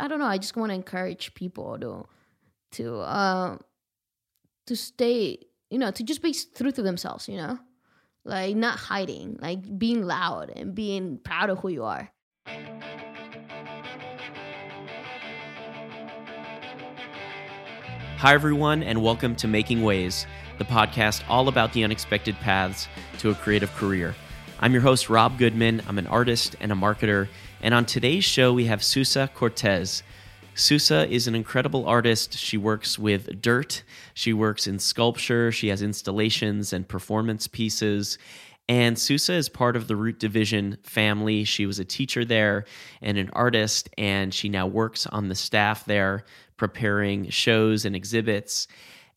I don't know. I just want to encourage people to stay, to just be true to themselves, like not hiding, like being loud and being proud of who you are. Hi, everyone, and welcome to Making Ways, the podcast all about the unexpected paths to a creative career. I'm your host, Rob Goodman. I'm an artist and a marketer, and on today's show, we have Susa Cortez. Susa is an incredible artist. She works with dirt. She works in sculpture. She has installations and performance pieces, and Susa is part of the Root Division family. She was a teacher there and an artist, and she now works on the staff there, preparing shows and exhibits.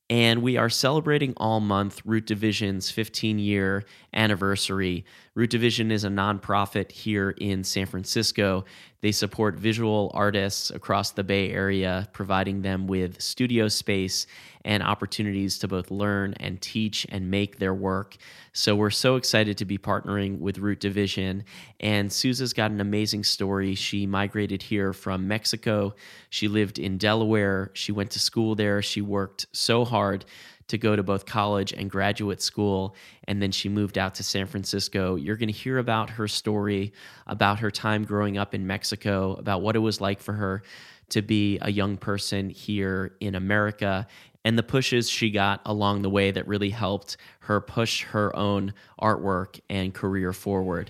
And we are celebrating all month Root Division's 15-year anniversary. Root Division is a nonprofit here in San Francisco. They support visual artists across the Bay Area, providing them with studio space and opportunities to both learn and teach and make their work. So we're so excited to be partnering with Root Division. And Susa's got an amazing story. She migrated here from Mexico. She lived in Delaware. She went to school there. She worked so hard to go to both college and graduate school, and then she moved out to San Francisco. You're going to hear about her story, about her time growing up in Mexico, about what it was like for her to be a young person here in America, and the pushes she got along the way that really helped her push her own artwork and career forward.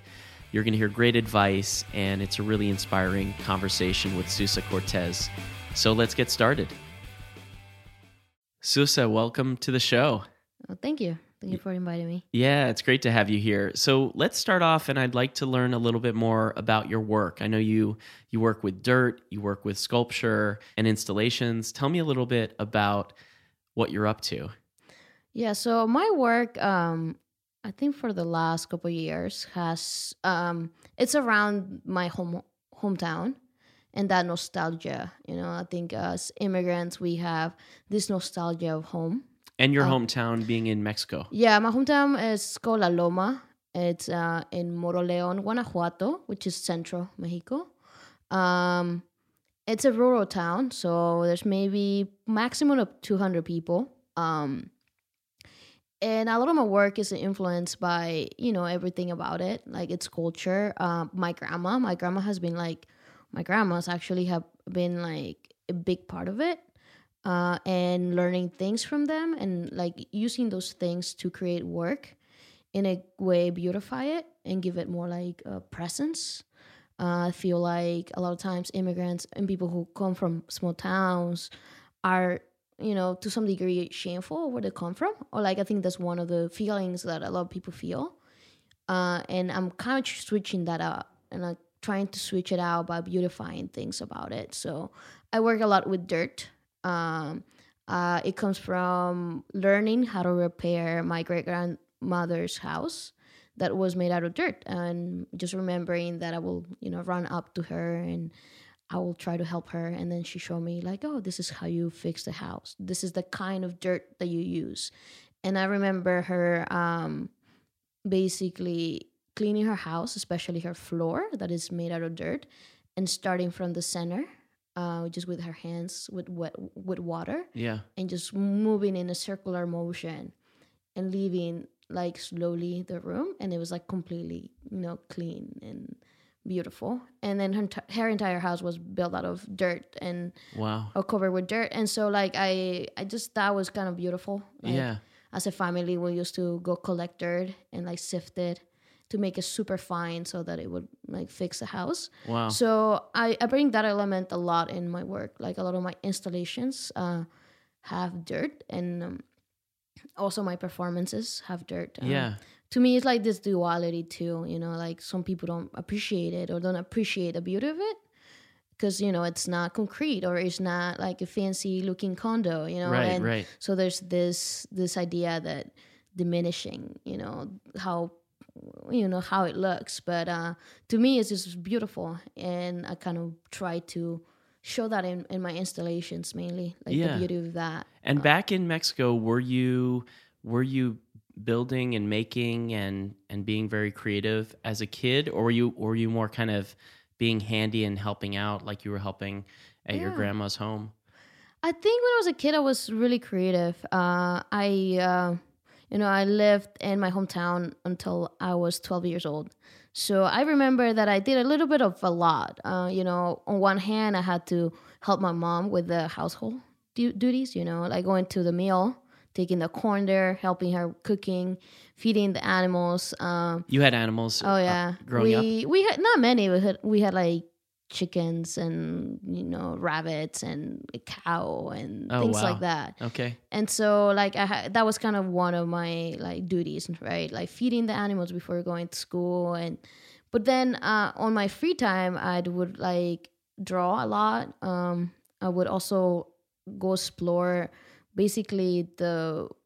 You're going to hear great advice, and it's a really inspiring conversation with Susa Cortez. So let's get started. Susa, welcome to the show. Well, thank you. Thank you for inviting me. Yeah, it's great to have you here. So let's start off, and I'd like to learn a little bit more about your work. I know you work with dirt, you work with sculpture and installations. Tell me a little bit about what you're up to. Yeah, so my work, I think for the last couple of years, has it's around my hometown. And that nostalgia, I think as immigrants, we have this nostalgia of home. And your hometown being in Mexico. Yeah, my hometown is called La Loma. It's in Moroleon, Guanajuato, which is central Mexico. It's a rural town, so there's maybe maximum of 200 people. And a lot of my work is influenced by, everything about it, like its culture. My grandmas actually have been like a big part of it, and learning things from them and like using those things to create work in a way, beautify it and give it more like a presence. I feel like a lot of times immigrants and people who come from small towns are, to some degree shameful where they come from. Or like I think that's one of the feelings that a lot of people feel. And I'm kind of switching that up and like trying to switch it out by beautifying things about it. So I work a lot with dirt. It comes from learning how to repair my great-grandmother's house that was made out of dirt. And just remembering that I will, run up to her and I will try to help her. And then she showed me like, oh, this is how you fix the house. This is the kind of dirt that you use. And I remember her basically cleaning her house, especially her floor that is made out of dirt, and starting from the center, just with her hands with water, and just moving in a circular motion and leaving like slowly the room, and it was like completely clean and beautiful. And then her entire house was built out of dirt and or covered with dirt. And so like I just thought it was kind of beautiful. Like, as a family, we used to go collect dirt and like sift it to make it super fine so that it would like fix the house. Wow. So I bring that element a lot in my work. Like a lot of my installations have dirt, and also my performances have dirt. To me, it's like this duality too, like some people don't appreciate it or don't appreciate the beauty of it because, it's not concrete or it's not like a fancy looking condo, Right. So there's this idea that diminishing, how it looks, but to me it's just beautiful, and I kind of try to show that in my installations mainly, like the beauty of that. And back in Mexico, were you building and making and being very creative as a kid, or were you more kind of being handy and helping out, like you were helping at your grandma's home? I think when I was a kid, I was really creative. I lived in my hometown until I was 12 years old. So I remember that I did a little bit of a lot. On one hand, I had to help my mom with the household duties, like going to the mill, taking the corn there, helping her cooking, feeding the animals. You had animals? Oh, yeah. Growing up? We had not many. We had like chickens and, rabbits and a cow and things like that. Okay. And so that was kind of one of my duties, right? Like feeding the animals before going to school. But then on my free time, I would draw a lot. I would also go explore basically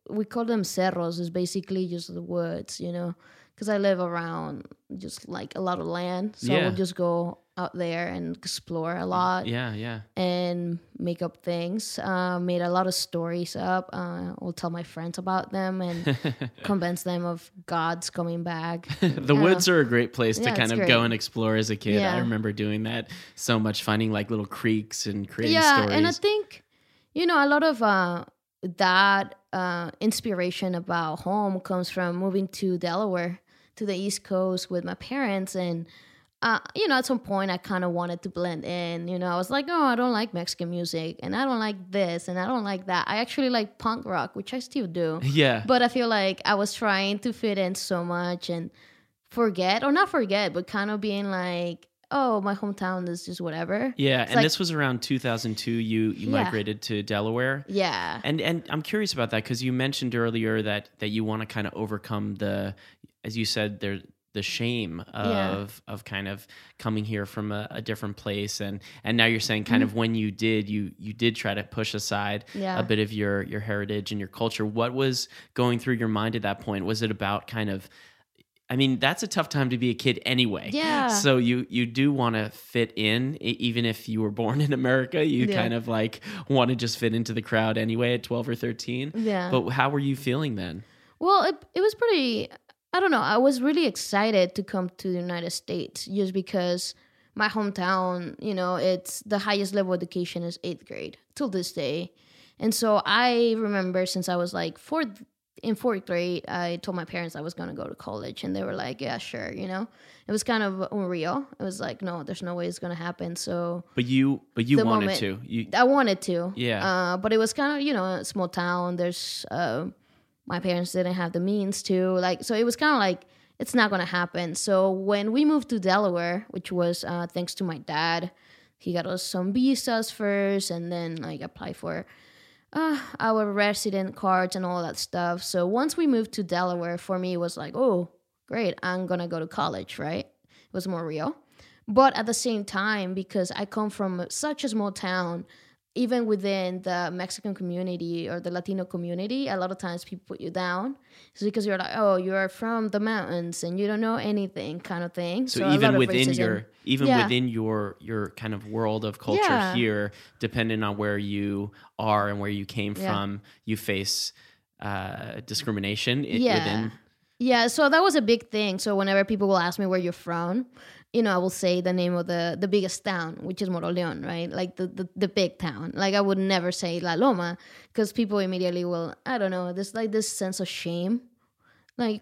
we call them cerros. It's basically just the woods, because I live around just a lot of land. So I would just go out there and explore a lot. Yeah. And make up things. Made a lot of stories up. I'll tell my friends about them and convince them of God's coming back. The woods are a great place to kind of go and explore as a kid. Yeah. I remember doing that so much, finding little creeks and creating stories. Yeah, and I think, a lot of that inspiration about home comes from moving to Delaware, to the East Coast with my parents. And at some point, I kind of wanted to blend in. I was like, oh, I don't like Mexican music, and I don't like this, and I don't like that. I actually like punk rock, which I still do. Yeah. But I feel like I was trying to fit in so much and forget, or not forget, but kind of being like, oh, my hometown is just whatever. Yeah, it's this was around 2002. You migrated to Delaware. Yeah. And I'm curious about that, because you mentioned earlier that you want to kind of overcome the, as you said, the shame of kind of coming here from a different place, and now you're saying kind of when you did try to push aside a bit of your heritage and your culture. What was going through your mind at that point? Was it about kind of, I mean, that's a tough time to be a kid anyway. Yeah. So you do want to fit in, even if you were born in America, you kind of want to just fit into the crowd anyway at 12 or 13. Yeah. But how were you feeling then? Well, it was pretty, I don't know. I was really excited to come to the United States just because my hometown, it's the highest level of education is 8th grade till this day. And so I remember since I was in fourth grade, I told my parents I was going to go to college, and they were like, yeah, sure, It was kind of unreal. It was like, no, there's no way it's going to happen, so... But you wanted to. I wanted to. Yeah. But it was kind of, a small town. There's... my parents didn't have the means to, so it was kind of it's not going to happen. So when we moved to Delaware, which was thanks to my dad, he got us some visas first, and then, applied for... our resident cards and all that stuff. So once we moved to Delaware, for me, it was like, oh, great, I'm going to go to college, right? It was more real. But at the same time, because I come from such a small town, even within the Mexican community or the Latino community, a lot of times people put you down. It's because you're like, oh, you're from the mountains and you don't know anything kind of thing. So even within your kind of world of culture here, depending on where you are and where you came from, you face discrimination within. Yeah, so that was a big thing. So whenever people will ask me where you're from, I will say the name of the biggest town, which is Moroleon, right? The big town. I would never say La Loma, because people immediately will, I don't know, there's this sense of shame,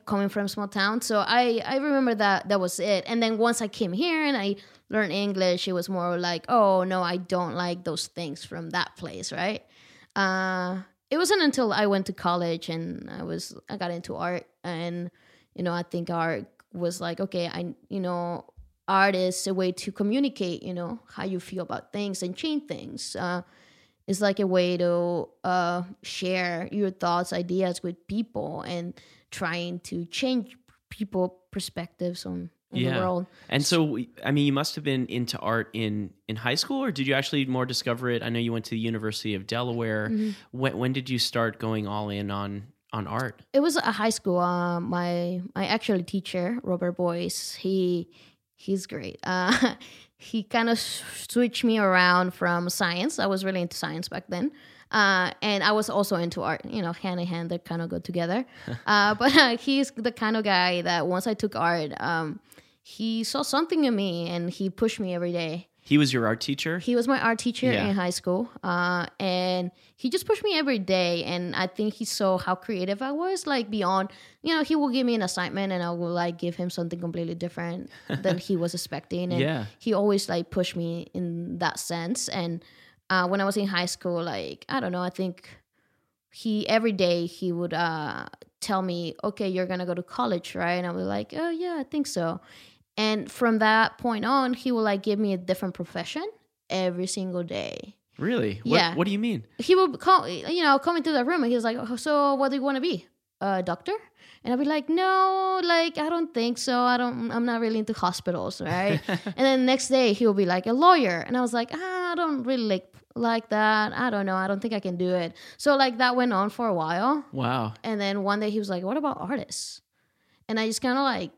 coming from small town. So I remember that was it. And then once I came here and I learned English, it was more like, oh, no, I don't like those things from that place, right? It wasn't until I went to college and I got into art, and, I think art was okay, art is a way to communicate, how you feel about things and change things. It's a way to share your thoughts, ideas with people, and trying to change people perspectives on the world. And so, I mean, you must have been into art in high school, or did you actually more discover it? I know you went to the University of Delaware. Mm-hmm. When did you start going all in on art? It was a high school. My actual teacher, Robert Boyce, He's great. He kind of switched me around from science. I was really into science back then. And I was also into art. Hand in hand, they kind of go together. But he's the kind of guy that once I took art, he saw something in me and he pushed me every day. He was your art teacher? He was my art teacher in high school. And he just pushed me every day. And I think he saw how creative I was, like beyond, you know, he will give me an assignment and I will like give him something completely different than he was expecting. And he always like pushed me in that sense. And when I was in high school, like, I don't know, I think he, every day he would tell me, okay, you're going to go to college, right? And I was like, oh yeah, I think so. And from that point on, he will like give me a different profession every single day. Really? Yeah. What do you mean? He will call, you know, come into the room and he was like, oh, so what do you want to be? A doctor? And I'll be like, no, like, I don't think so. I'm not really into hospitals, right? And then the next day he will be like a lawyer. And I was like, I don't really like that. I don't know. I don't think I can do it. So like that went on for a while. Wow. And then one day he was like, what about artists? And I just kind of like,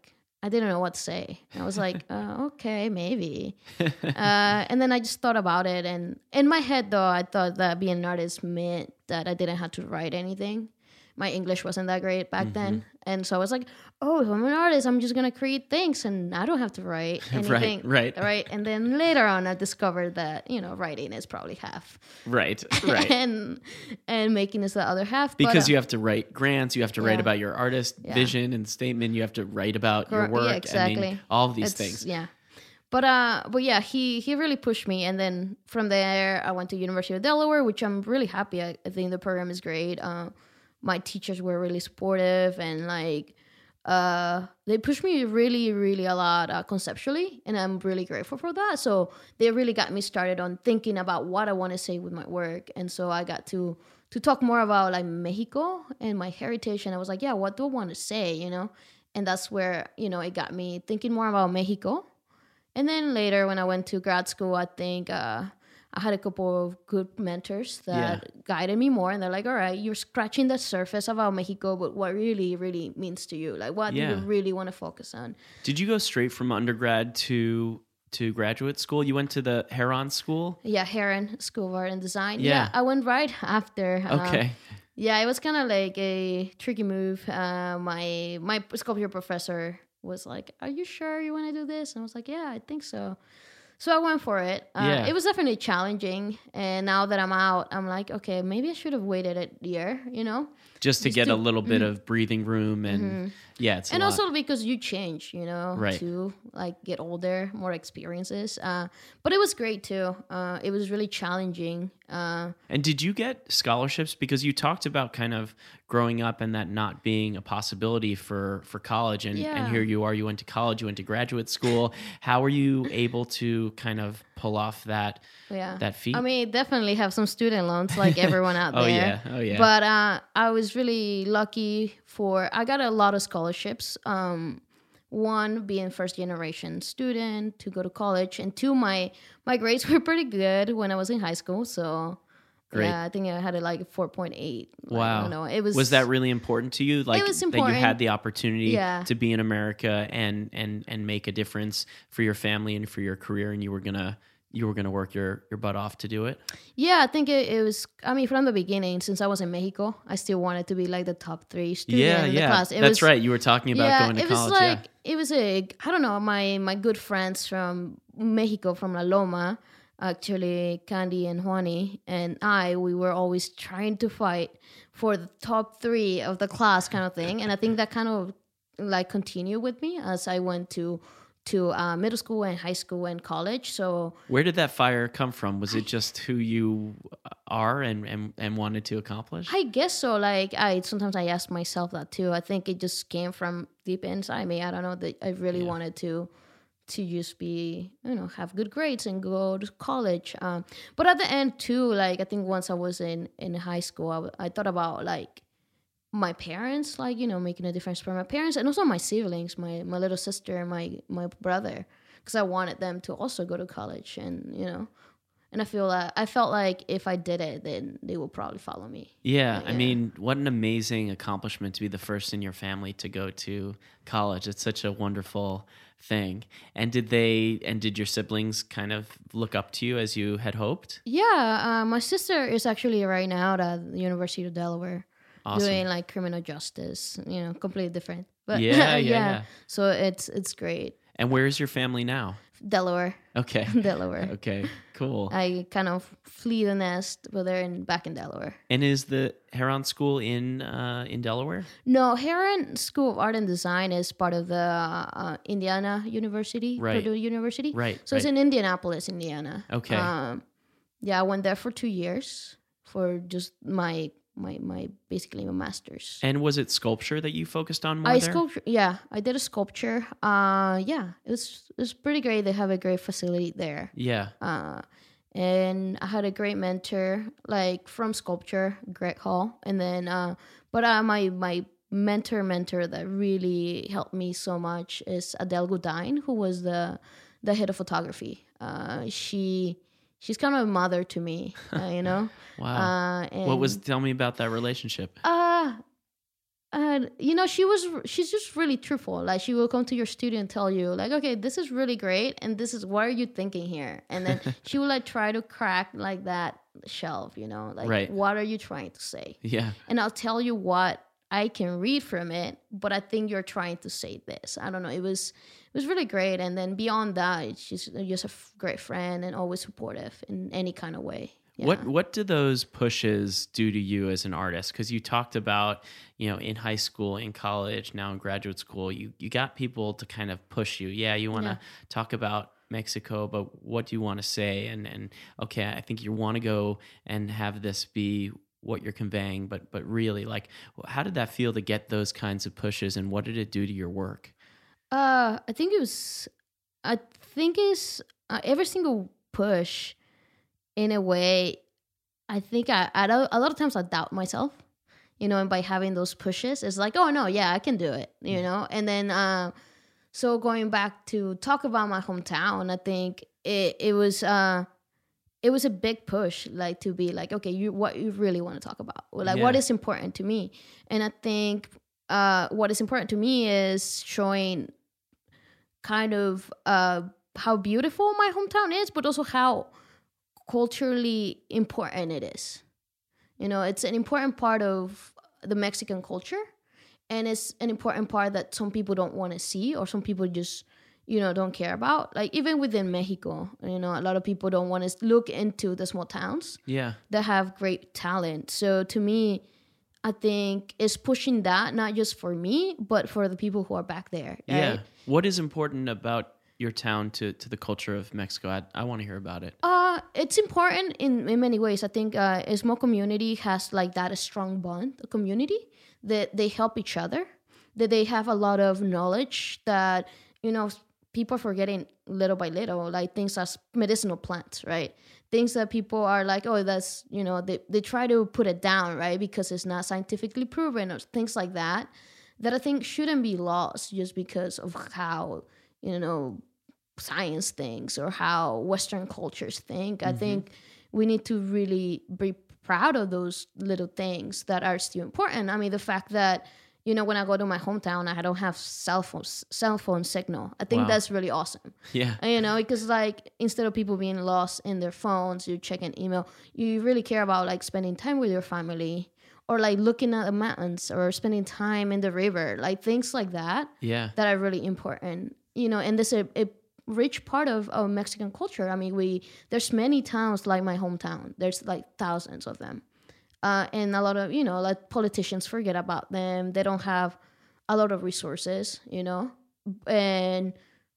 I didn't know what to say. I was like, okay, maybe. And then I just thought about it. And in my head, though, I thought that being an artist meant that I didn't have to write anything. My English wasn't that great back then. And so I was like, oh, if I'm an artist, I'm just going to create things and I don't have to write anything. Right. And then later on, I discovered that, you know, writing is probably half. Right. and making is the other half. Because you have to write grants. You have to write about your artist vision and statement. You have to write about your work. Yeah, exactly. I mean, all of these things. Yeah. But yeah, he really pushed me. And then from there, I went to University of Delaware, which I'm really happy. I think the program is great. My teachers were really supportive and like they pushed me really, really a lot conceptually. And I'm really grateful for that. So they really got me started on thinking about what I want to say with my work. And so I got to talk more about like Mexico and my heritage. And I was like, yeah, what do I want to say, you know? And that's where, you know, it got me thinking more about Mexico. And then later when I went to grad school, I think... I had a couple of good mentors that guided me more. And they're like, all right, you're scratching the surface about Mexico, but what really, really means to you? Like, what do you really want to focus on? Did you go straight from undergrad to graduate school? You went to the Herron School? Yeah, Herron School of Art and Design. Yeah I went right after. Okay. Yeah, it was kind of like a tricky move. My sculpture professor was like, are you sure you want to do this? And I was like, yeah, I think so. So I went for it. It was definitely challenging. And now that I'm out, I'm like, okay, maybe I should have waited a year, you know? Just to get a little bit of breathing room. And it's and also lot. Because you change, you know, to like get older, more experiences. But it was great too. It was really challenging. And did you get scholarships? Because you talked about kind of growing up and that not being a possibility for college. And, and here you are, you went to college, you went to graduate school. How were you able to kind of pull off that feat? I mean, definitely have some student loans like everyone out there. Oh, yeah. But I was really lucky I got a lot of scholarships. One, being first generation student to go to college. And two, my grades were pretty good when I was in high school. So... Great. Yeah, I think I had like a 4.8. Wow. I don't know. It was that really important to you? Like, it was important. That you had the opportunity to be in America and make a difference for your family and for your career, and you were gonna work your butt off to do it? Yeah, I think it was, I mean, from the beginning, since I was in Mexico, I still wanted to be like the top 3 student in the class. That's right. You were talking about going to college. It was a, I don't know, my good friends from Mexico, from La Loma, actually Candy and Juani and we were always trying to fight for the top 3 of the class kind of thing. And I think that kind of like continued with me as I went to middle school and high school and college. So where did that fire come from? Was it just who you are and wanted to accomplish? I guess so. Like sometimes I ask myself that too. I think it just came from deep inside me. I don't know that I really wanted to just be, you know, have good grades and go to college. But at the end too, like, I think once I was in high school, I thought about like my parents, like, you know, making a difference for my parents and also my siblings, my little sister and my brother, because I wanted them to also go to college and, you know, and I felt like if I did it, then they will probably follow me. Yeah, I mean, what an amazing accomplishment to be the first in your family to go to college. It's such a wonderful thing. And did your siblings kind of look up to you as you had hoped? Yeah, my sister is actually right now at the University of Delaware. Awesome. Doing like criminal justice, you know, completely different. But yeah. So it's great. And where is your family now? Delaware. Okay. Delaware. Okay, cool. I kind of flee the nest, but they're back in Delaware. And is the Herron School in Delaware? No, Herron School of Art and Design is part of the Indiana University, right. Purdue University. Right. So it's in Indianapolis, Indiana. Okay. Yeah, I went there for 2 years for just my basically my master's. And was it sculpture that you focused on more there? I did a sculpture. It was pretty great. They have a great facility there. Yeah. And I had a great mentor, like from sculpture, Greg Hall, and then but my mentor that really helped me so much is Adele Goodine, who was the head of photography. She's kind of a mother to me, you know? Wow. Tell me about that relationship. She's just really truthful. Like, she will come to your studio and tell you, like, okay, this is really great, and this is, what are you thinking here? And then she will, like, try to crack, like, that shelf, you know? Like, right. What are you trying to say? Yeah. And I'll tell you what I can read from it, but I think you're trying to say this. I don't know. It was really great. And then beyond that, she's just a great friend and always supportive in any kind of way. Yeah. What do those pushes do to you as an artist? Because you talked about, you know, in high school, in college, now in graduate school, you got people to kind of push you. Yeah, you want to talk about Mexico, but what do you want to say? And okay, I think you want to go and have this be what you're conveying, but really, like, how did that feel to get those kinds of pushes, and what did it do to your work? I think every single push, in a way. I think a lot of times I doubt myself, you know, and by having those pushes, it's like, oh no, yeah, I can do it, you know. And then so going back to talk about my hometown, I think it was a big push, like, to be like, okay, what you really want to talk about, like, what is important to me. And I think what is important to me is showing kind of how beautiful my hometown is, but also how culturally important it is. You know, it's an important part of the Mexican culture, and it's an important part that some people don't want to see, or some people just, you know, don't care about. Like, even within Mexico, you know, a lot of people don't want to look into the small towns that have great talent. So to me, I think it's pushing that, not just for me, but for the people who are back there. Right? Yeah. What is important about your town to the culture of Mexico? I want to hear about it. It's important in many ways. I think a small community has, like, that a strong bond, a community, that they help each other, that they have a lot of knowledge that, you know, people are forgetting little by little, like things as medicinal plants, right? Things that people are like, oh, that's, you know, they try to put it down, right? Because it's not scientifically proven, or things like that, that I think shouldn't be lost just because of how, you know, science thinks, or how Western cultures think. Mm-hmm. I think we need to really be proud of those little things that are still important. I mean, the fact that, you know, when I go to my hometown, I don't have cell phone signal. I think that's really awesome. Yeah. You know, because, like, instead of people being lost in their phones, you check an email, you really care about, like, spending time with your family, or, like, looking at the mountains, or spending time in the river, like, things like that. Yeah. That are really important, you know, and this is a rich part of Mexican culture. I mean, there's many towns like my hometown. There's, like, thousands of them. And a lot of, you know, like, politicians forget about them. They don't have a lot of resources, you know. And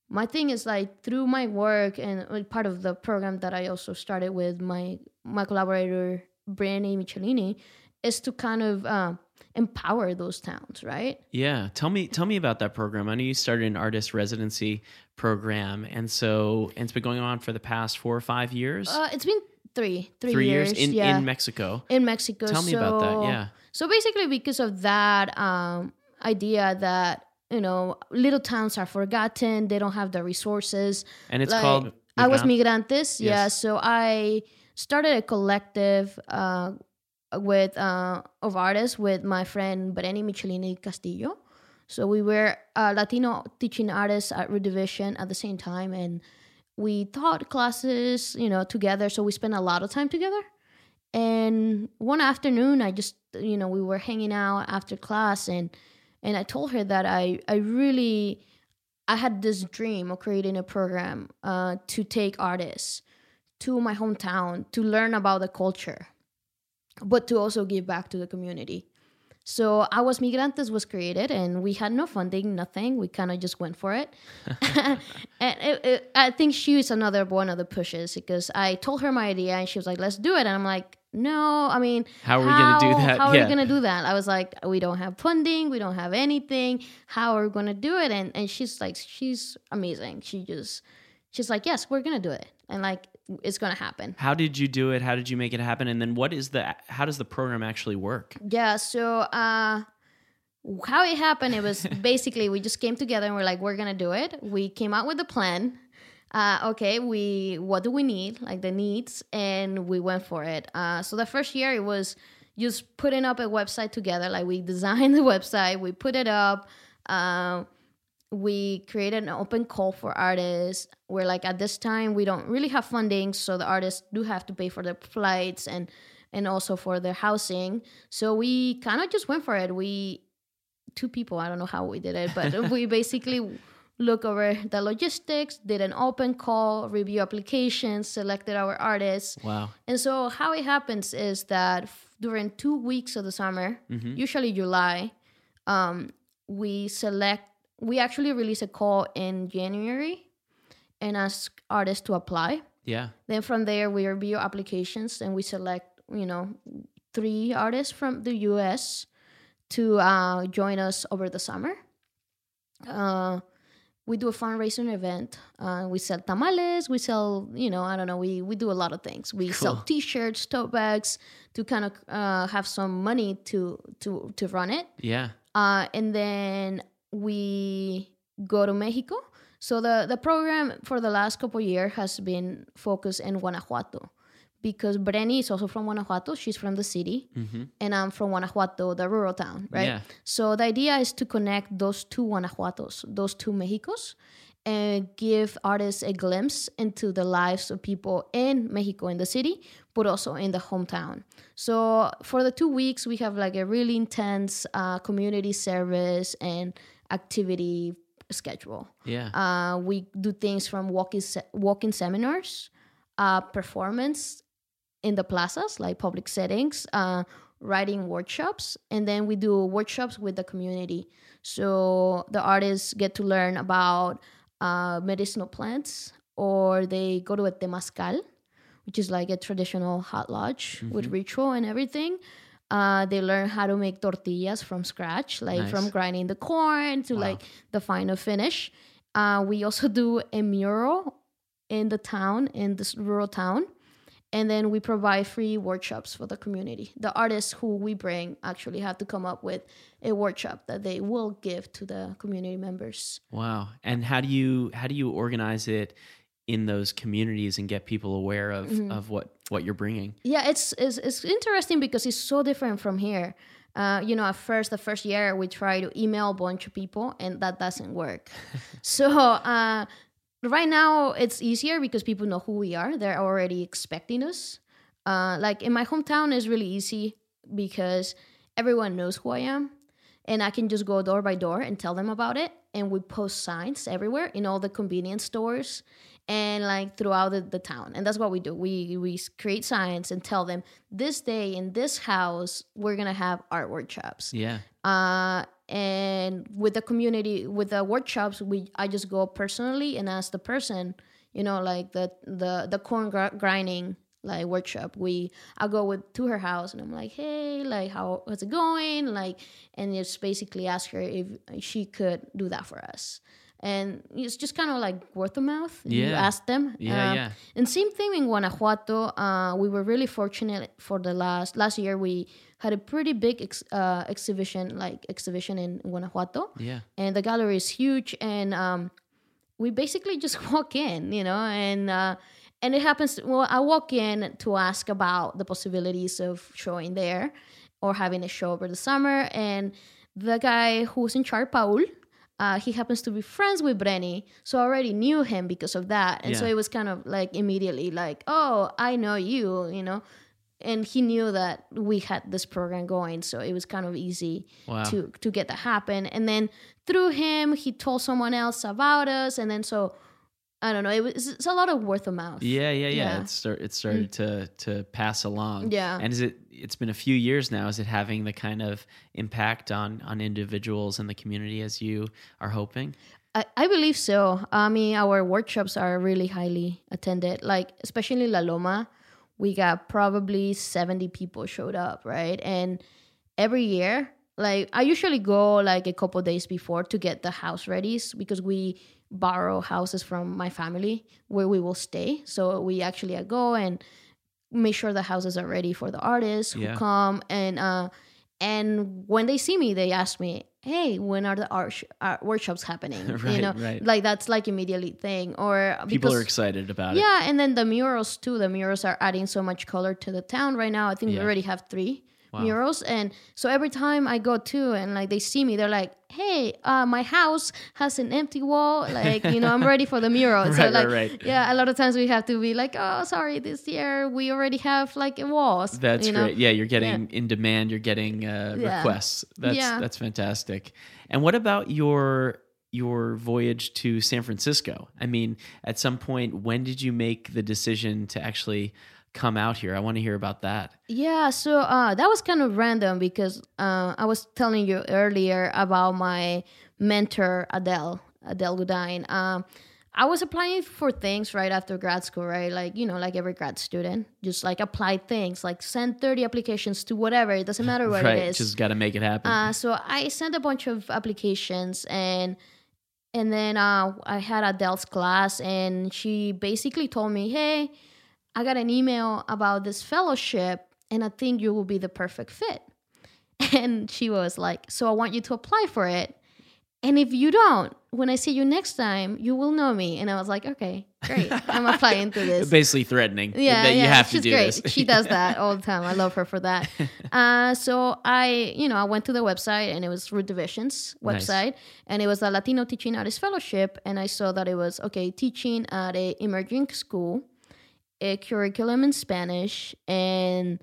my thing is, like, through my work and part of the program that I also started with my collaborator, Brandy Michelini, is to kind of empower those towns, right? Yeah. Tell me about that program. I know you started an artist residency program, and it's been going on for the past 4 or 5 years? It's been three years in Mexico. In Mexico. Tell me about that, yeah. So basically, because of that idea that, you know, little towns are forgotten, they don't have the resources. And it's, like, called Aguas Migrantes. Yes. Yeah, so I started a collective with of artists with my friend Brenny Michelini-Castillo. So we were Latino teaching artists at Root Division at the same time, and we taught classes, you know, together. So we spent a lot of time together. And one afternoon, I just, you know, we were hanging out after class, and I told her that I really I had this dream of creating a program to take artists to my hometown to learn about the culture, but to also give back to the community. So Aguas Migrantes was created, and we had no funding, nothing. We kind of just went for it. And I think she was another one of the pushes, because I told her my idea, and she was like, let's do it. And I'm like, no, I mean, how are we going to do that? I was like, we don't have funding. We don't have anything. How are we going to do it? And she's like, she's amazing. She's like, yes, we're going to do it. And like, it's going to happen. How did you do it? How did you make it happen? And then how does the program actually work? Yeah. So, how it happened, it was basically, we just came together and we're like, we're going to do it. We came out with a plan. What do we need? Like the needs. And we went for it. So the first year it was just putting up a website together. Like we designed the website, we put it up, we created an open call for artists. We're like, at this time, we don't really have funding, so the artists do have to pay for their flights and also for their housing. So we kind of just went for it. We, two people, I don't know how we did it, but we basically looked over the logistics, did an open call, review applications, selected our artists. Wow. And so how it happens is that during 2 weeks of the summer, usually July, we actually release a call in January and ask artists to apply. Yeah. Then from there, we review applications and we select, 3 artists from the U.S. to join us over the summer. We do a fundraising event. We sell tamales. We sell, we do a lot of things. We sell T-shirts, tote bags to kind of have some money to run it. Yeah. And then we go to Mexico. So the program for the last couple of years has been focused in Guanajuato, because Brenny is also from Guanajuato. She's from the city, and I'm from Guanajuato, the rural town, right? Yeah. So the idea is to connect those two Guanajuatos, those two Mexicos, and give artists a glimpse into the lives of people in Mexico, in the city, but also in the hometown. So for the 2 weeks, we have like a really intense community service and activity schedule. Yeah. We do things from walking seminars, performance in the plazas, like public settings, writing workshops, and then we do workshops with the community. So the artists get to learn about medicinal plants, or they go to a temazcal, which is like a traditional hot lodge with ritual and everything. They learn how to make tortillas from scratch, like from grinding the corn to like the final finish. We also do a mural in the town, in this rural town. And then we provide free workshops for the community. The artists who we bring actually have to come up with a workshop that they will give to the community members. Wow. And how do you organize it in those communities and get people aware of what you're bringing? Yeah, it's interesting because it's so different from here. At first, the first year, we try to email a bunch of people, and that doesn't work. So right now, it's easier because people know who we are. They're already expecting us. Like in my hometown, it's really easy because everyone knows who I am. And I can just go door by door and tell them about it. And we post signs everywhere in all the convenience stores and like throughout the town. And that's what we do. We create signs and tell them, this day in this house, we're going to have art workshops. Yeah. And with the community, with the workshops, I just go personally and ask the person, like the corn grinding like workshop. I go to her house and I'm like, hey, like how's it going? Like, and just basically ask her if she could do that for us. And it's just kind of like word of mouth. Yeah. You ask them. Yeah, yeah. And same thing in Guanajuato. We were really fortunate for the last year. We had a pretty big exhibition in Guanajuato. Yeah. And the gallery is huge. And we basically just walk in, and it happens. Well, I walk in to ask about the possibilities of showing there or having a show over the summer. And the guy who's in charge, Paul, he happens to be friends with Brenny, so I already knew him because of that. And so it was kind of like immediately like, oh, I know you, And he knew that we had this program going, so it was kind of easy to get that happen. And then through him, he told someone else about us. And then so, I don't know, it's a lot of word of mouth. Yeah. It started to pass along. Yeah. And it's been a few years now. Is it having the kind of impact on individuals and the community as you are hoping? I believe so. I mean, our workshops are really highly attended, like especially La Loma. We got probably 70 people showed up, right? And every year, like I usually go like a couple of days before to get the house ready because we borrow houses from my family where we will stay. So we actually go and make sure the houses are ready for the artists who come. And when they see me, they ask me, hey, when are the art workshops happening? Right, you know, right. Like that's like immediately thing. Or people are excited about it. Yeah, and then the murals too. The murals are adding so much color to the town right now. I think we already have 3 murals. And so every time I go too, and like they see me, they're like, hey, my house has an empty wall. Like, you know, I'm ready for the mural. Right, so like, right. Yeah, a lot of times we have to be like, oh, sorry, this year we already have like a wall. That's you great. Know? Yeah, you're getting in demand. You're getting requests. That's fantastic. And what about your voyage to San Francisco? I mean, at some point, when did you make the decision to actually come out here? I want to hear about that. Yeah, so that was kind of random because I was telling you earlier about my mentor, Adele Goodine. I was applying for things right after grad school, right? Like, you know, like every grad student, just like apply things, like send 30 applications to whatever. It doesn't matter what it is. Just got to make it happen. So I sent a bunch of applications and then I had Adele's class and she basically told me, hey, I got an email about this fellowship and I think you will be the perfect fit. And she was like, so I want you to apply for it. And if you don't, when I see you next time, you will know me. And I was like, okay, great. I'm applying to this. Basically threatening that you have to do great. This. She does that all the time. I love her for that. So I went to the website and it was Root Division's website. Nice. And it was the Latino Teaching Artist Fellowship. And I saw that it was, okay, teaching at an emerging school, a curriculum in Spanish, and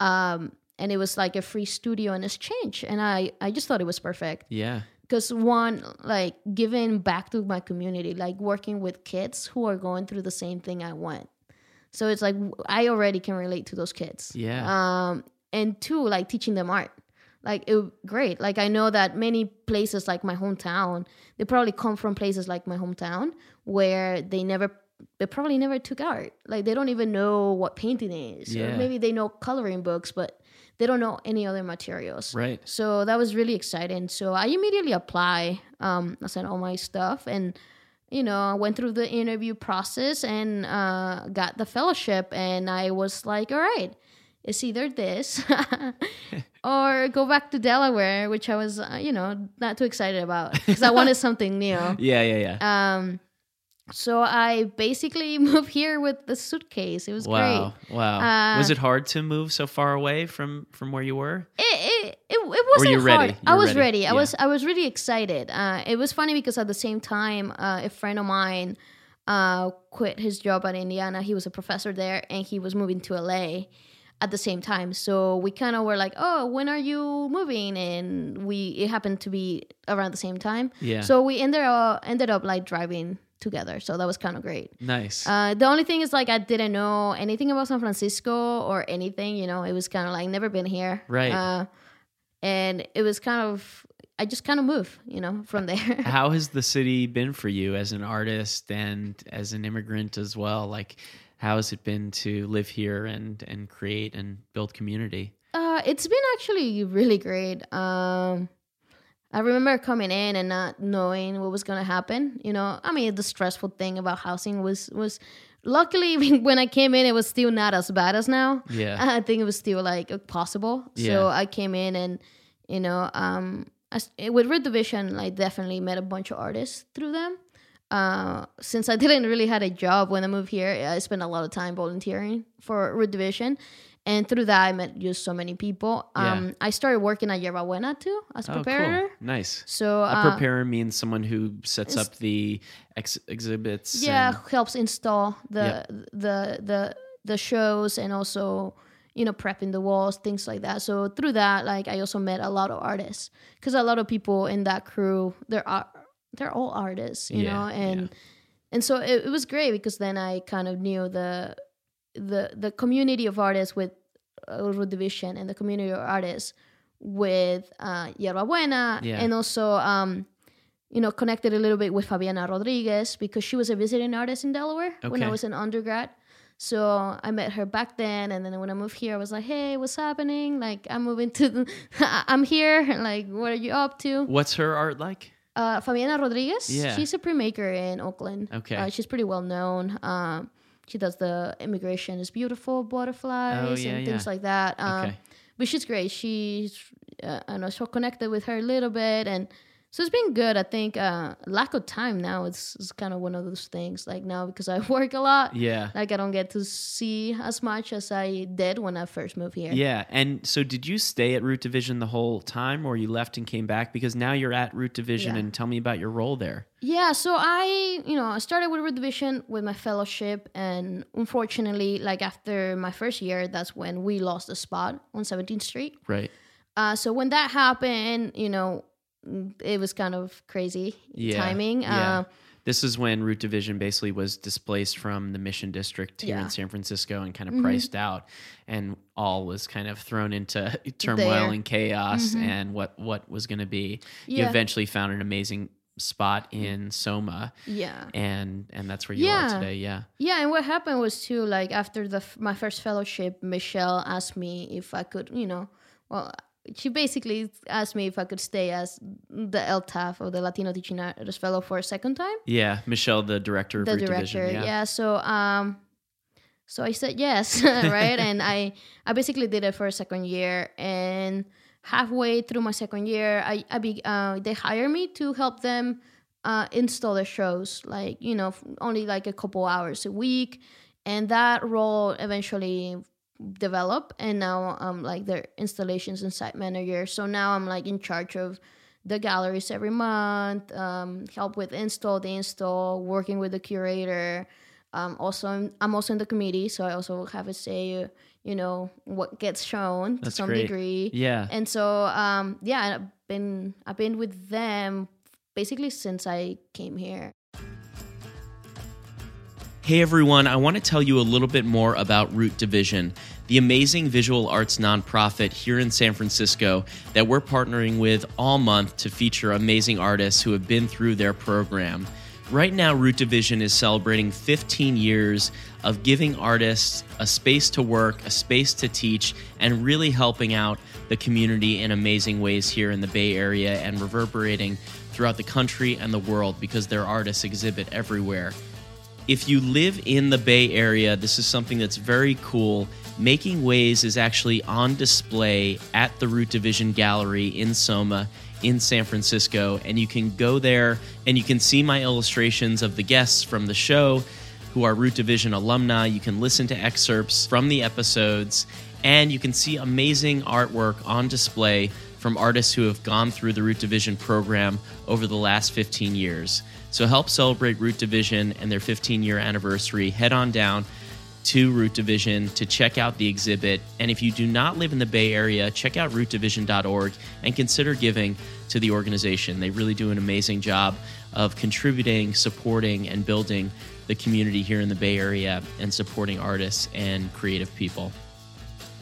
it was like a free studio and exchange, and I just thought it was perfect. Yeah, because one, like giving back to my community, like working with kids who are going through the same thing I went. So it's like I already can relate to those kids. Yeah. And two, like teaching them art. Like, great. Like, I know that many places like my hometown, they probably come from places like my hometown where they probably never took art. Like they don't even know what painting is. Yeah. Or maybe they know coloring books, but they don't know any other materials. Right. So that was really exciting. So I immediately apply. I sent all my stuff and, you know, I went through the interview process and got the fellowship and I was like, all right, it's either this or go back to Delaware, which I was, not too excited about because I wanted something new. Yeah. So I basically moved here with the suitcase. It was great. Wow. Was it hard to move so far away from where you were? It wasn't hard. Ready? I was ready. Yeah. I was really excited. It was funny because at the same time, a friend of mine quit his job at Indiana. He was a professor there, and he was moving to LA at the same time. So we kind of were like, oh, when are you moving? And it happened to be around the same time. Yeah. So we ended up like driving together, so that was kind of great. Nice. The only thing is, like, I didn't know anything about San Francisco or anything. You know, it was kind of like never been here, right? And it was kind of, I just kind of moved, you know, from there. How has the city been for you as an artist and as an immigrant as well? Like, how has it been to live here and create and build community? It's been actually really great. I remember coming in and not knowing what was going to happen. You know, I mean, the stressful thing about housing was luckily when I came in, it was still not as bad as now. Yeah. I think it was still like possible. Yeah. So I came in and, you know, with Root Division, I definitely met a bunch of artists through them. Since I didn't really had a job when I moved here, I spent a lot of time volunteering for Root Division. And through that, I met just so many people. I started working at Yerba Buena, too, as a preparer. Cool. Nice. So a preparer means someone who sets up the exhibits. Yeah, helps install the shows and also, you know, prepping the walls, things like that. So through that, like, I also met a lot of artists, because a lot of people in that crew, they're all artists, you know, and so it was great, because then I kind of knew the community of artists with Root Division and the community of artists with Yerba Buena, and also you know, connected a little bit with Fabiana Rodriguez, because she was a visiting artist in Delaware when I was an undergrad. So I met her back then, and then when I moved here, I was like, hey, what's happening? Like, I'm moving to, I'm here, like, what are you up to? What's her art like? Fabiana Rodriguez, she's a printmaker in Oakland. Okay. She's pretty well known. She does the immigration, it's beautiful, butterflies and things like that. But she's great. She's, I know, so connected with her a little bit, and so it's been good. I think lack of time now is kind of one of those things. Like now, because I work a lot, like I don't get to see as much as I did when I first moved here. Yeah, and so did you stay at Root Division the whole time, or you left and came back? Because now you're at Root Division, and tell me about your role there. Yeah, so I started with Root Division with my fellowship, and unfortunately, like after my first year, that's when we lost a spot on 17th Street. Right. So when that happened, you know, it was kind of crazy timing. Yeah. This is when Root Division basically was displaced from the Mission District here in San Francisco and kind of priced out, and all was kind of thrown into turmoil and chaos and what was going to be. You eventually found an amazing spot in Soma. Yeah. And that's where you are today. Yeah. Yeah. And what happened was too, like after my first fellowship, Michelle asked me if I could, she basically asked me if I could stay as the LTAF, or the Latino Teaching Artist Fellow, for a second time. Yeah, Michelle, the director of Root Division. So I said yes, right? And I basically did it for a second year. And halfway through my second year, they hired me to help them install their shows, like, you know, only like a couple hours a week. And that role eventually develop, and now I'm like their installations and site manager. So now I'm like in charge of the galleries every month, help with the install, working with the curator. Also, I'm also in the committee, so I also have a say, you know, what gets shown to some degree. Yeah. And so, I've been with them basically since I came here. Hey everyone, I want to tell you a little bit more about Root Division, the amazing visual arts nonprofit here in San Francisco that we're partnering with all month to feature amazing artists who have been through their program. Right now, Root Division is celebrating 15 years of giving artists a space to work, a space to teach, and really helping out the community in amazing ways here in the Bay Area and reverberating throughout the country and the world, because their artists exhibit everywhere. If you live in the Bay Area, this is something that's very cool. Making Waves is actually on display at the Root Division Gallery in Soma in San Francisco, and you can go there and you can see my illustrations of the guests from the show who are Root Division alumni. You can listen to excerpts from the episodes, and you can see amazing artwork on display from artists who have gone through the Root Division program over the last 15 years. So help celebrate Root Division and their 15-year anniversary. Head on down to Root Division to check out the exhibit. And if you do not live in the Bay Area, check out rootdivision.org and consider giving to the organization. They really do an amazing job of contributing, supporting, and building the community here in the Bay Area and supporting artists and creative people.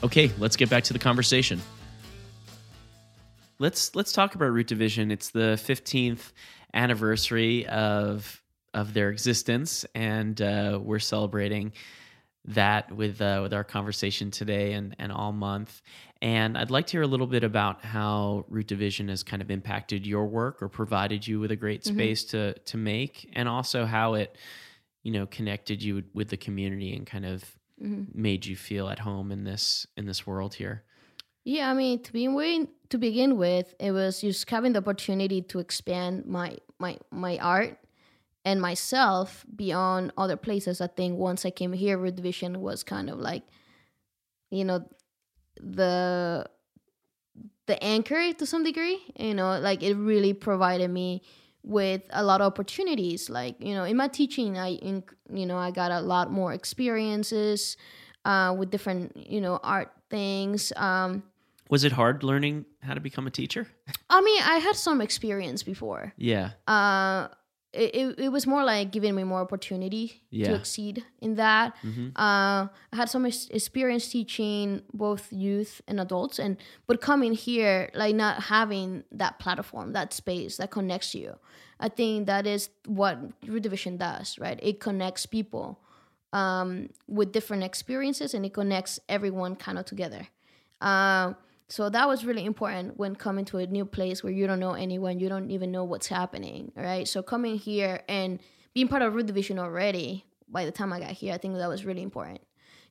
Okay, let's get back to the conversation. Let's talk about Root Division. It's the 15th anniversary of their existence, and we're celebrating that with our conversation today and all month. And I'd like to hear a little bit about how Root Division has kind of impacted your work or provided you with a great space to make, and also how it, you know, connected you with the community and kind of made you feel at home in this world here. Yeah, I mean, to begin with, it was just having the opportunity to expand my art and myself beyond other places. I think once I came here, Root Division was kind of like, you know, the anchor to some degree. You know, like it really provided me with a lot of opportunities. Like, you know, in my teaching, I got a lot more experiences with different, you know, art things. Was it hard learning how to become a teacher? I mean, I had some experience before. Yeah. It was more like giving me more opportunity to exceed in that. Mm-hmm. I had some experience teaching both youth and adults, but coming here, like not having that platform, that space that connects you. I think that is what Root Division does, right? It connects people with different experiences, and it connects everyone kind of together. So that was really important when coming to a new place where you don't know anyone, you don't even know what's happening, right? So coming here and being part of Root Division already, by the time I got here, I think that was really important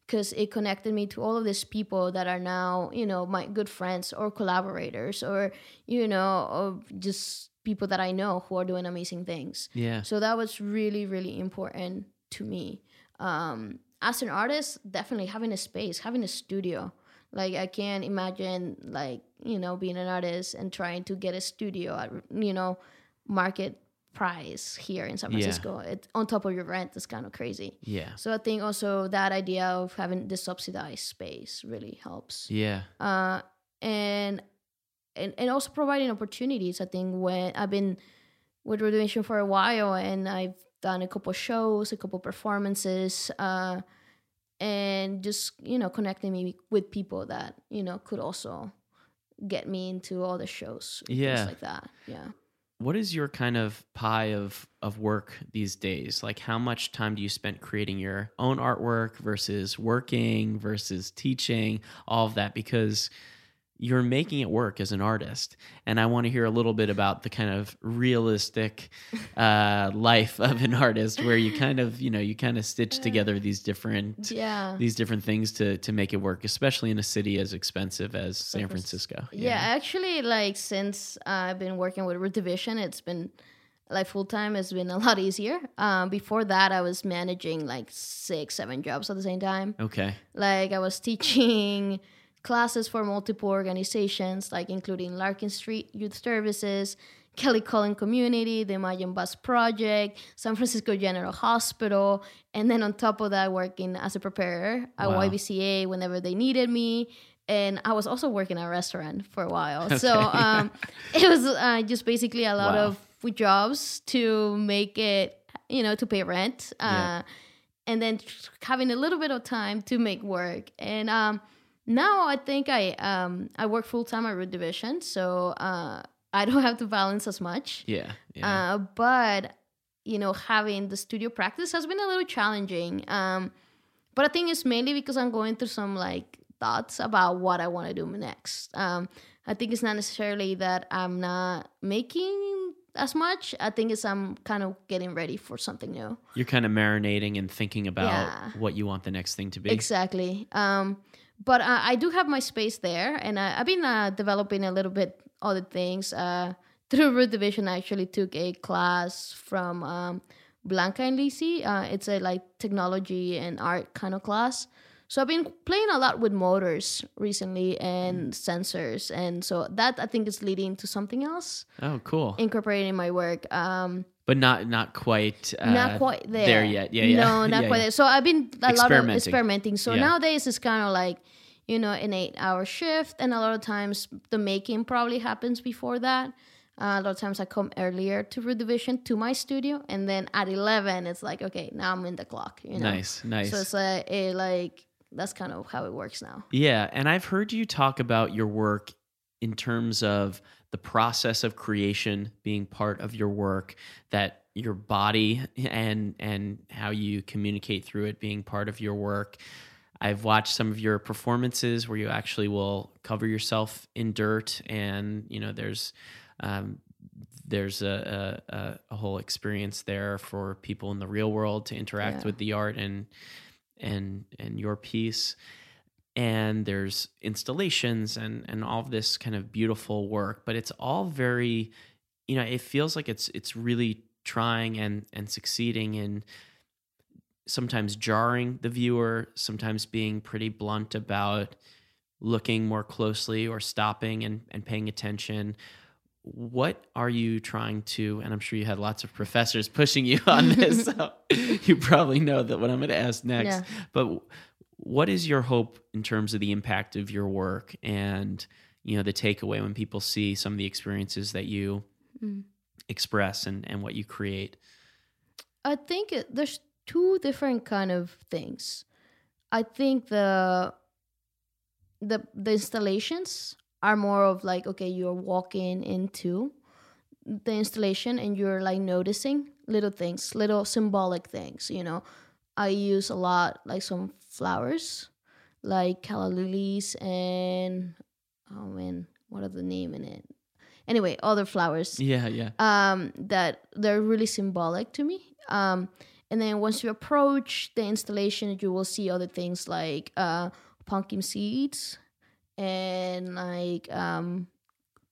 because it connected me to all of these people that are now, you know, my good friends or collaborators or, you know, or just people that I know who are doing amazing things. Yeah. So that was really, really important to me. As an artist, definitely having a space, having a studio. Like, I can't imagine, like, you know, being an artist and trying to get a studio at, you know, market price here in San Francisco. Yeah. It, on top of your rent, is kind of crazy. Yeah. So I think also that idea of having the subsidized space really helps. Yeah. And also providing opportunities. I think when I've been with Root Division for a while, and I've done a couple shows, a couple performances, and just, you know, connecting me with people that, you know, could also get me into all the shows. Yeah. Things like that. Yeah. What is your kind of pie of work these days? Like, how much time do you spend creating your own artwork versus working versus teaching, all of that? Because you're making it work as an artist. And I want to hear a little bit about the kind of realistic life of an artist, where you kind of, you know, you kind of stitch together these different things to make it work, especially in a city as expensive as San Francisco. Yeah, actually, like, since I've been working with Root Division, it's been like full-time has been a lot easier. Before that, I was managing like 6-7 jobs at the same time. Okay. Like, I was teaching classes for multiple organizations, like including Larkin Street Youth Services, Kelly Cullen Community, the Imagine Bus Project, San Francisco General Hospital, and then on top of that, working as a preparer at YBCA whenever they needed me. And I was also working at a restaurant for a while. Okay. So it was just basically a lot of jobs to make it, you know, to pay rent. And then having a little bit of time to make work. And now I think I work full-time at Root Division, so I don't have to balance as much. Yeah. But, you know, having the studio practice has been a little challenging. But I think it's mainly because I'm going through some, like, thoughts about what I want to do next. I think it's not necessarily that I'm not making as much. I think it's I'm kind of getting ready for something new. You're kind of marinating and thinking about what you want the next thing to be. Exactly. But I do have my space there, and I've been developing a little bit other things. Through Root Division, I actually took a class from Blanca and Lisi. It's a, like, technology and art kind of class. So I've been playing a lot with motors recently and sensors, and so that, I think, is leading to something else. Oh, cool. Incorporating my work. But not quite there yet. Yeah, yeah. No, not quite there. So I've been a lot of experimenting. So nowadays it's kind of like, you know, an 8-hour shift, and a lot of times the making probably happens before that. A lot of times I come earlier to Root Division to my studio, and then at 11 it's like, okay, now I'm in the clock. You know? Nice. So it's like that's kind of how it works now. Yeah, and I've heard you talk about your work in terms of the process of creation being part of your work, that your body and how you communicate through it being part of your work. I've watched some of your performances where you actually will cover yourself in dirt, and, you know, there's a whole experience there for people in the real world to interact with the art and your piece. And there's installations and all of this kind of beautiful work, but it's all very, you know, it feels like it's really trying and succeeding in sometimes jarring the viewer, sometimes being pretty blunt about looking more closely or stopping and paying attention. What are you trying to, and I'm sure you had lots of professors pushing you on this, so you probably know that what I'm going to ask next, but What is your hope in terms of the impact of your work and, you know, the takeaway when people see some of the experiences that you express and what you create? I think there's two different kind of things. I think the installations are more of like, okay, you're walking into the installation and you're like noticing little things, little symbolic things, you know. I use a lot, like some flowers, like calla lilies and, oh man, what are the name in it? Anyway, other flowers. Yeah. That they're really symbolic to me. And then once you approach the installation, you will see other things like pumpkin seeds and like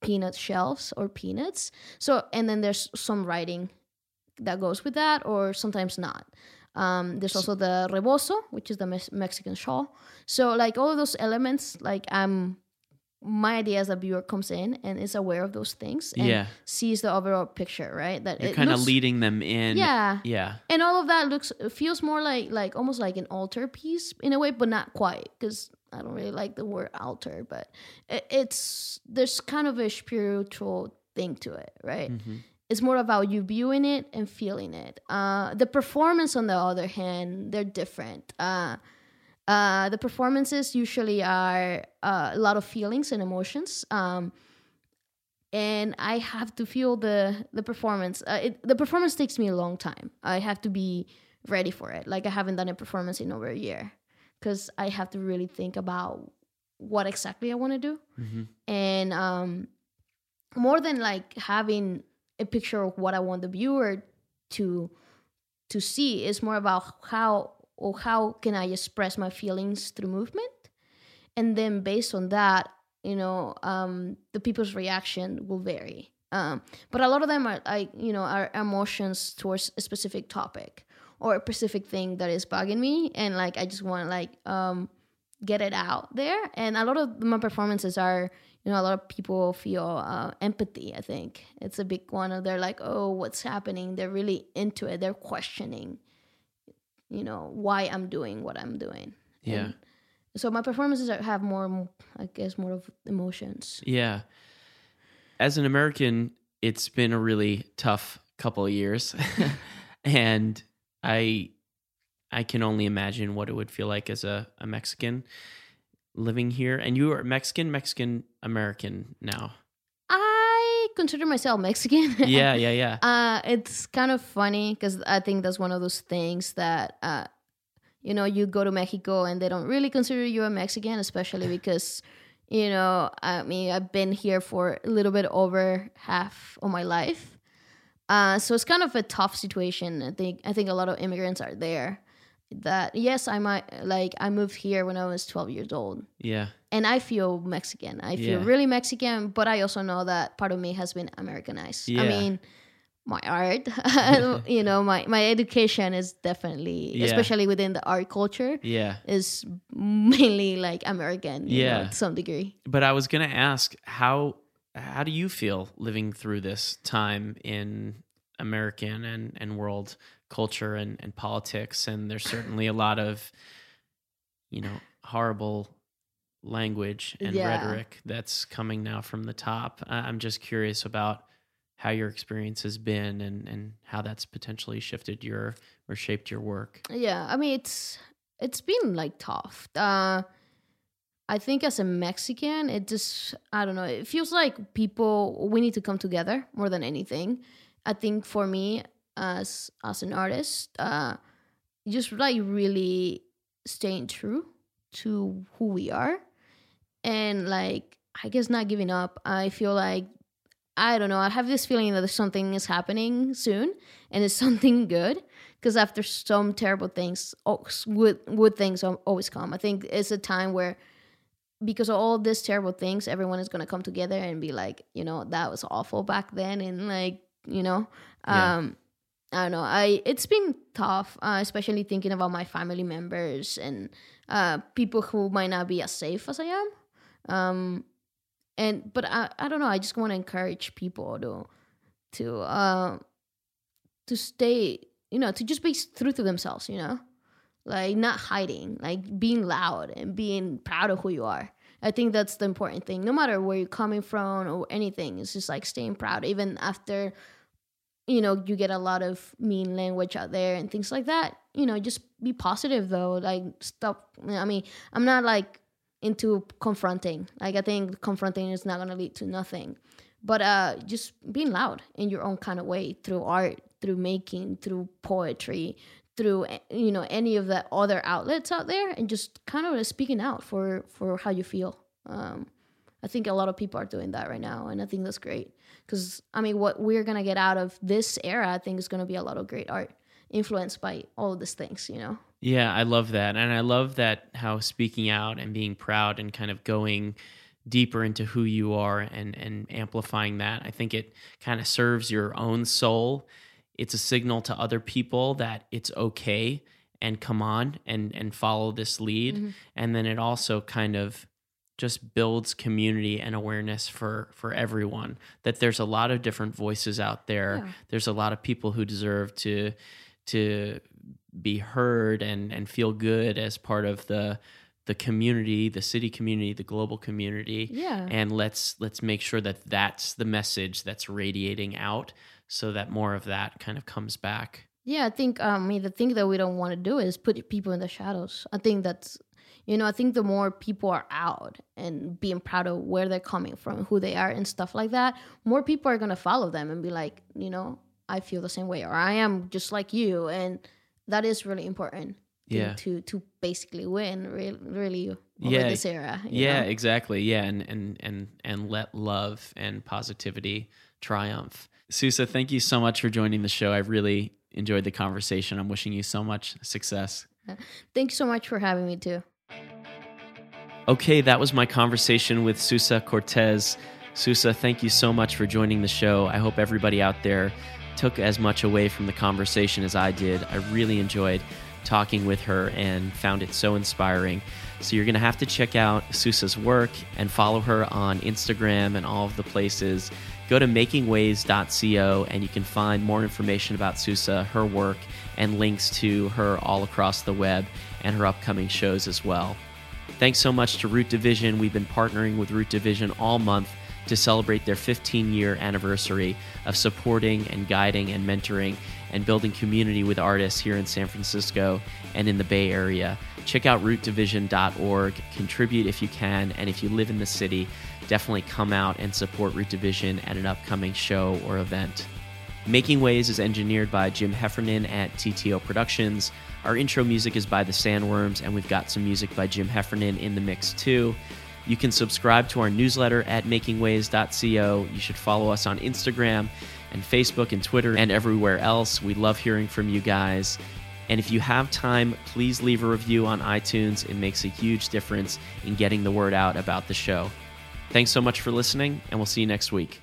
peanut shells or peanuts. So, and then there's some writing that goes with that, or sometimes not. There's also the rebozo, which is the Mexican shawl. So like all those elements, like my idea as a viewer comes in and is aware of those things and sees the overall picture, right? That you're kind of leading them in. Yeah. And all of that feels more like almost like an altar piece in a way, but not quite, because I don't really like the word altar, but there's kind of a spiritual thing to it, right? Mm-hmm. It's more about you viewing it and feeling it. The performance, on the other hand, they're different. The performances usually are a lot of feelings and emotions. And I have to feel the performance. The performance takes me a long time. I have to be ready for it. Like I haven't done a performance in over a year because I have to really think about what exactly I want to do. Mm-hmm. And more than like having a picture of what I want the viewer to see, is more about how can I express my feelings through movement, and then based on that, you know, the people's reaction will vary. But a lot of them are like, you know, are emotions towards a specific topic or a specific thing that is bugging me, and like I just want to like get it out there. And a lot of my performances are, you know, a lot of people feel empathy, I think. It's a big one. They're like, oh, what's happening? They're really into it. They're questioning, you know, why I'm doing what I'm doing. Yeah. And so my performances have more, I guess, more of emotions. Yeah. As an American, it's been a really tough couple of years. And I can only imagine what it would feel like as a Mexican living here. And you are Mexican-American now. I consider myself Mexican. Yeah. It's kind of funny because I think that's one of those things that, you know, you go to Mexico and they don't really consider you a Mexican, especially because, you know, I mean, I've been here for a little bit over half of my life. So it's kind of a tough situation. I think a lot of immigrants are there. That yes, I might like I moved here when I was 12 years old. Yeah, and I feel Mexican. I feel really Mexican, but I also know that part of me has been Americanized. Yeah. I mean, my art, you know, my education is definitely, especially within the art culture, is mainly like American, you know, to some degree. But I was gonna ask, how do you feel living through this time in American and world culture and politics, and there's certainly a lot of, you know, horrible language and rhetoric that's coming now from the top. I'm just curious about how your experience has been and how that's potentially shifted your or shaped your work. Yeah, I mean it's been like tough. I think as a Mexican, it just, I don't know, it feels like we need to come together more than anything. I think for me, as an artist, just like really staying true to who we are, and like I guess not giving up. I feel like, I don't know, I have this feeling that something is happening soon, and it's something good, because after some terrible things, good things always come. I think it's a time where, because of all these terrible things, everyone is going to come together and be like, you know, that was awful back then, and like, you know, I don't know. It's been tough, especially thinking about my family members and people who might not be as safe as I am. But I don't know. I just want to encourage people to stay, you know, to just be true to themselves, you know, like not hiding, like being loud and being proud of who you are. I think that's the important thing, no matter where you're coming from or anything. It's just like staying proud, even after, you know, you get a lot of mean language out there and things like that. You know, just be positive though. Like stop. I mean, I'm not like into confronting. Like I think confronting is not going to lead to nothing. But just being loud in your own kind of way, through art, through making, through poetry, through, you know, any of the other outlets out there, and just kind of speaking out for how you feel. I think a lot of people are doing that right now, and I think that's great. Because, I mean, what we're going to get out of this era, I think, is going to be a lot of great art influenced by all of these things, you know? Yeah, I love that. And I love that how speaking out and being proud and kind of going deeper into who you are and amplifying that. I think it kind of serves your own soul. It's a signal to other people that it's okay and come on and follow this lead. Mm-hmm. And then it also kind of just builds community and awareness for everyone, that there's a lot of different voices out there. Yeah. There's a lot of people who deserve to be heard and feel good as part of the community, the city community, the global community. Yeah. And let's make sure that that's the message that's radiating out, so that more of that kind of comes back. Yeah, I think the thing that we don't want to do is put people in the shadows. I think that's, you know, I think the more people are out and being proud of where they're coming from, who they are and stuff like that, more people are going to follow them and be like, you know, I feel the same way, or I am just like you. And that is really important. Yeah. To basically win really over this era. You know? Exactly. Yeah. And let love and positivity triumph. Susa, thank you so much for joining the show. I really enjoyed the conversation. I'm wishing you so much success. Thanks so much for having me too. Okay, that was my conversation with Susa Cortez. Susa, thank you so much for joining the show. I hope everybody out there took as much away from the conversation as I did. I really enjoyed talking with her and found it so inspiring. So you're going to have to check out Susa's work and follow her on Instagram and all of the places. Go to makingwaves.co and you can find more information about Susa, her work, and links to her all across the web and her upcoming shows as well. Thanks so much to Root Division. We've been partnering with Root Division all month to celebrate their 15-year anniversary of supporting and guiding and mentoring and building community with artists here in San Francisco and in the Bay Area. Check out rootdivision.org, contribute if you can, and if you live in the city, definitely come out and support Root Division at an upcoming show or event. Making Waves is engineered by Jim Heffernan at TTO Productions. Our intro music is by The Sandworms, and we've got some music by Jim Heffernan in the mix too. You can subscribe to our newsletter at makingwaves.co. You should follow us on Instagram and Facebook and Twitter and everywhere else. We love hearing from you guys. And if you have time, please leave a review on iTunes. It makes a huge difference in getting the word out about the show. Thanks so much for listening, and we'll see you next week.